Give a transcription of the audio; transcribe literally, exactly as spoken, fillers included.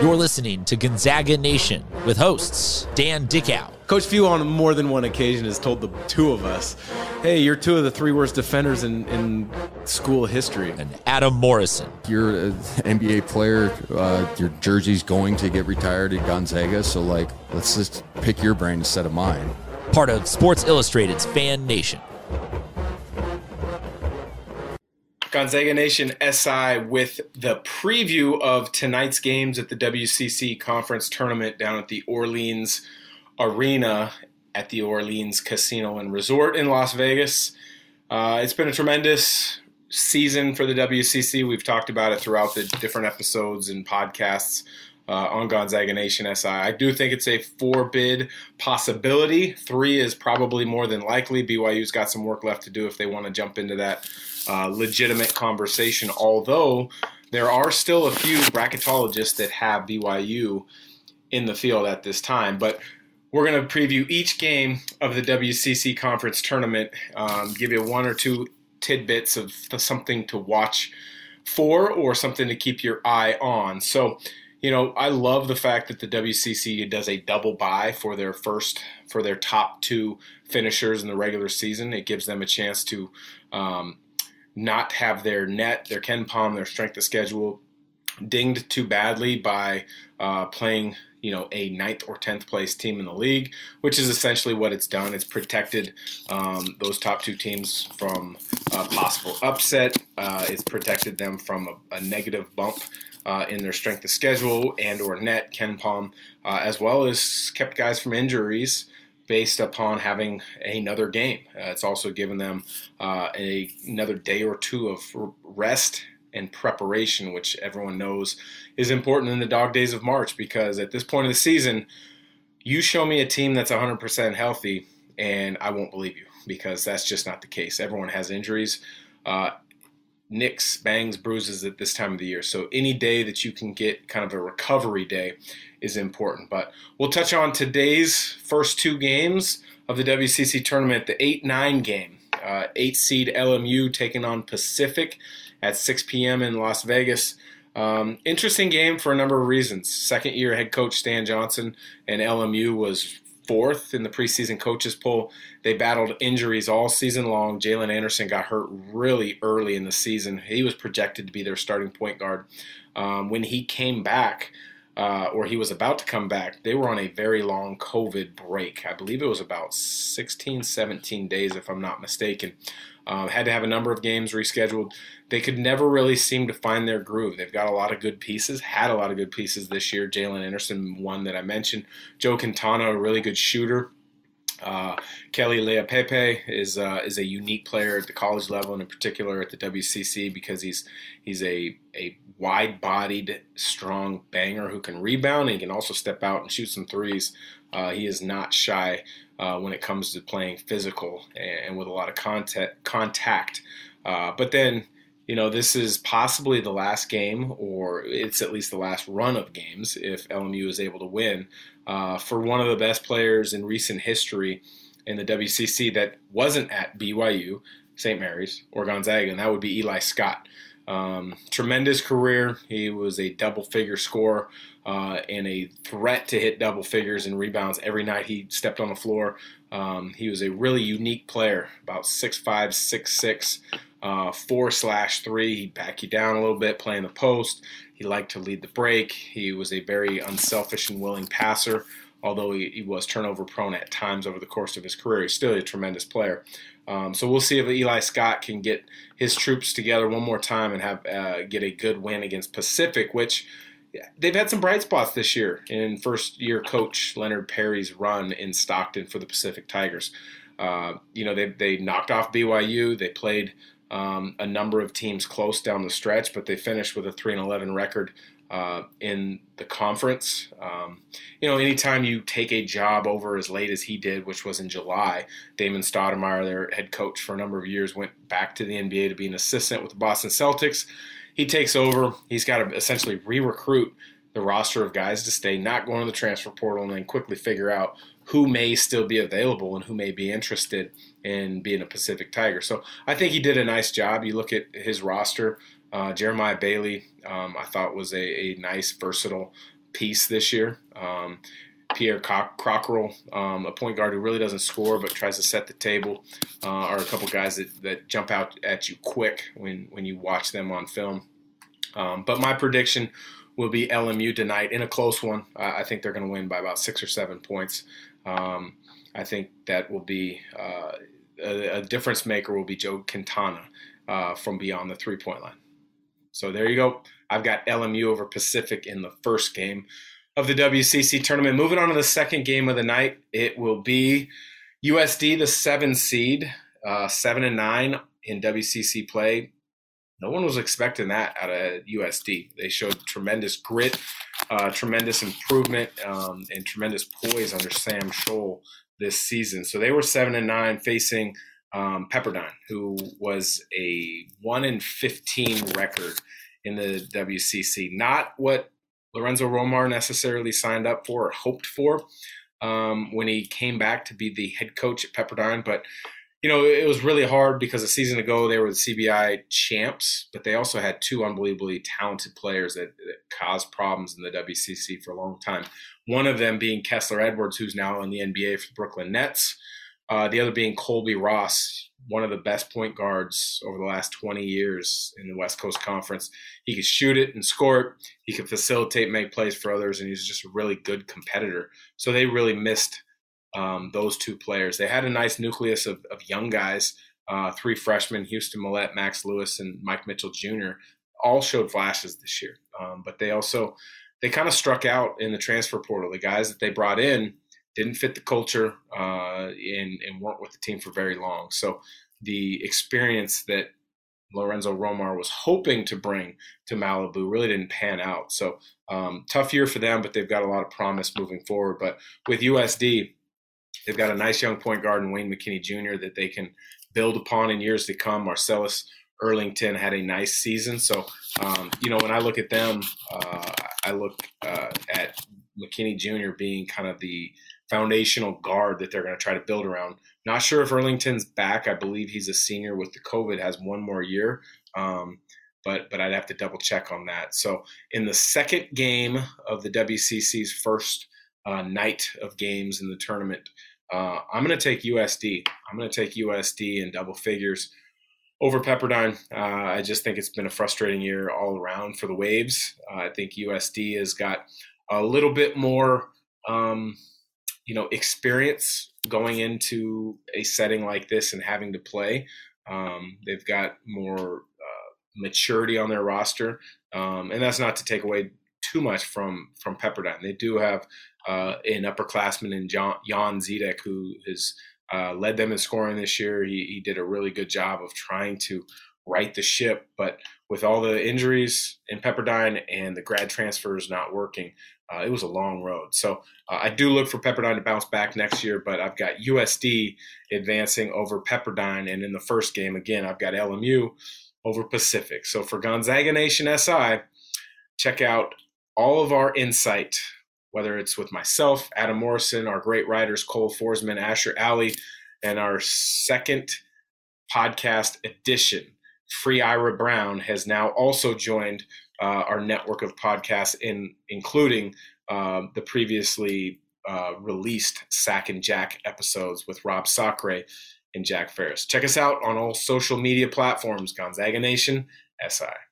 You're listening to Gonzaga Nation with hosts Dan Dickau. Coach Few on more than one occasion has told the two of us, hey, you're two of the three worst defenders in, in school history. And Adam Morrison. You're an N B A player. Uh, your jersey's going to get retired at Gonzaga, so like, let's just pick your brain instead of mine. Part of Sports Illustrated's Fan Nation. Gonzaga Nation S I with the preview of tonight's games at the W C C Conference Tournament down at the Orleans Arena at the Orleans Casino and Resort in Las Vegas. Uh, it's been a tremendous season for the W C C. We've talked about it throughout the different episodes and podcasts uh, on Gonzaga Nation S I. I do think it's a four-bid possibility. Three is probably more than likely. B Y U's got some work left to do if they want to jump into that Uh, legitimate conversation, although there are still a few bracketologists that have B Y U in the field at this time. But we're going to preview each game of the W C C Conference Tournament, um, give you one or two tidbits of something to watch for or something to keep your eye on. So, you know, I love the fact that the W C C does a double bye for their first, for their top two finishers in the regular season. It gives them a chance to um, not have their net, their KenPom, their strength of schedule dinged too badly by uh, playing, you know, a ninth or tenth place team in the league, which is essentially what it's done. It's protected um, those top two teams from a possible upset. Uh, it's protected them from a, a negative bump uh, in their strength of schedule and or net, KenPom, uh, as well as kept guys from injuries based upon having another game. Uh, it's also given them uh, a, another day or two of rest and preparation, which everyone knows is important in the dog days of March, because at this point of the season, you show me a team that's one hundred percent healthy and I won't believe you, because that's just not the case. Everyone has injuries, uh, nicks, bangs, bruises at this time of the year. So any day that you can get kind of a recovery day is important. But we'll touch on today's first two games of the W C C tournament, the eight nine game. Uh, eight seed L M U taking on Pacific at six p.m. in Las Vegas. Um, interesting game for a number of reasons. Second year head coach Stan Johnson, and L M U was fourth in the preseason coaches poll. They battled injuries all season long. Jalen Anderson got hurt really early in the season. He was projected to be their starting point guard. Um, when he came back, Uh, or he was about to come back, they were on a very long COVID break. I believe it was about sixteen, seventeen days, if I'm not mistaken. Uh, had to have a number of games rescheduled. They could never really seem to find their groove. They've got a lot of good pieces, had a lot of good pieces this year. Jalen Anderson, one that I mentioned. Joe Quintana, a really good shooter. Uh, Kelly Pepe is uh, is a unique player at the college level, and in particular at the W C C, because he's he's a, a wide-bodied, strong banger who can rebound, and he can also step out and shoot some threes. Uh, he is not shy uh, when it comes to playing physical and, and with a lot of contact. contact. Uh, but then, you know, this is possibly the last game, or it's at least the last run of games, if L M U is able to win, uh, for one of the best players in recent history in the W C C that wasn't at B Y U, Saint Mary's, or Gonzaga, and that would be Eli Scott. Um, tremendous career. He was a double-figure scorer uh, and a threat to hit double figures and rebounds every night he stepped on the floor. Um, he was a really unique player, about six five, six six. Uh, four slash three, he'd back you down a little bit playing the post. He liked to lead the break. He was a very unselfish and willing passer, although he, he was turnover prone at times over the course of his career. He's still a tremendous player. Um, so we'll see if Eli Scott can get his troops together one more time and have uh, get a good win against Pacific, which they've had some bright spots this year in first-year coach Leonard Perry's run in Stockton for the Pacific Tigers. Uh, you know, they they knocked off B Y U. They played Um, a number of teams close down the stretch, but they finished with a three and eleven record uh, in the conference. Um, you know, anytime you take a job over as late as he did, which was in July, Damon Stoudemire, their head coach for a number of years, went back to the N B A to be an assistant with the Boston Celtics. He takes over. He's got to essentially re-recruit the roster of guys to stay, not going to the transfer portal, and then quickly figure out who may still be available and who may be interested in being a Pacific Tiger. So I think he did a nice job. You look at his roster, uh, Jeremiah Bailey, um, I thought was a, a nice, versatile piece this year. Um, Pierre Crockerel, um, a point guard who really doesn't score but tries to set the table, uh, are a couple guys that, that jump out at you quick when, when you watch them on film. Um, but my prediction will be L M U tonight in a close one. Uh, I think they're going to win by about six or seven points. Um, I think that will be uh, a, a difference maker will be Joe Quintana uh, from beyond the three-point line. So there you go. I've got L M U over Pacific in the first game of the W C C tournament. Moving on to the second game of the night, it will be U S D, the seven seed, uh, seven and nine in W C C play. No one was expecting that out of U S D. They showed tremendous grit, uh, tremendous improvement, um, and tremendous poise under Sam Scholl this season. So they were seven and nine facing um, Pepperdine, who was a one and fifteen record in the W C C. Not what Lorenzo Romar necessarily signed up for or hoped for um, when he came back to be the head coach at Pepperdine. But, you know, it was really hard because a season ago they were the C B I champs, but they also had two unbelievably talented players that, that caused problems in the W C C for a long time. One of them being Kessler Edwards, who's now in the N B A for the Brooklyn Nets. Uh, the other being Colby Ross, one of the best point guards over the last twenty years in the West Coast Conference. He could shoot it and score it. He could facilitate, make plays for others, and he's just a really good competitor. So they really missed um, those two players. They had a nice nucleus of, of young guys, uh, three freshmen, Houston Millett, Max Lewis, and Mike Mitchell Junior, all showed flashes this year. Um, but they also they kind of struck out in the transfer portal. The guys that they brought in didn't fit the culture uh, and, and weren't with the team for very long. So the experience that Lorenzo Romar was hoping to bring to Malibu really didn't pan out. So um, tough year for them, but they've got a lot of promise moving forward. But with U S D, they've got a nice young point guard in Wayne McKinney Junior that they can build upon in years to come. Marcellus Erlington had a nice season. So, um, you know, when I look at them, uh, I look uh, at McKinney Junior being kind of the foundational guard that they're going to try to build around. Not sure if Erlington's back. I believe he's a senior with the COVID, has one more year, um, but but I'd have to double check on that. So in the second game of the W C C's first uh, night of games in the tournament, uh, I'm going to take U S D. I'm going to take U S D in double figures over Pepperdine. Uh, I just think it's been a frustrating year all around for the Waves. Uh, I think U S D has got a little bit more um, – you know, experience going into a setting like this and having to play. Um, they've got more uh, maturity on their roster. Um, and that's not to take away too much from, from Pepperdine. They do have uh, an upperclassman in John, Jan Zidek, who has uh, led them in scoring this year. He, he did a really good job of trying to right the ship, but with all the injuries in Pepperdine and the grad transfers not working, Uh, it was a long road. So uh, I do look for Pepperdine to bounce back next year, but I've got U S D advancing over Pepperdine. And in the first game, again, I've got L M U over Pacific. So for Gonzaga Nation S I, check out all of our insight, whether it's with myself, Adam Morrison, our great writers, Cole Forsman, Asher Alley, and our second podcast edition. Free Ira Brown has now also joined Uh, our network of podcasts, in, including uh, the previously uh, released Sack and Jack episodes with Rob Sacre and Jack Ferris. Check us out on all social media platforms, Gonzaga Nation S I.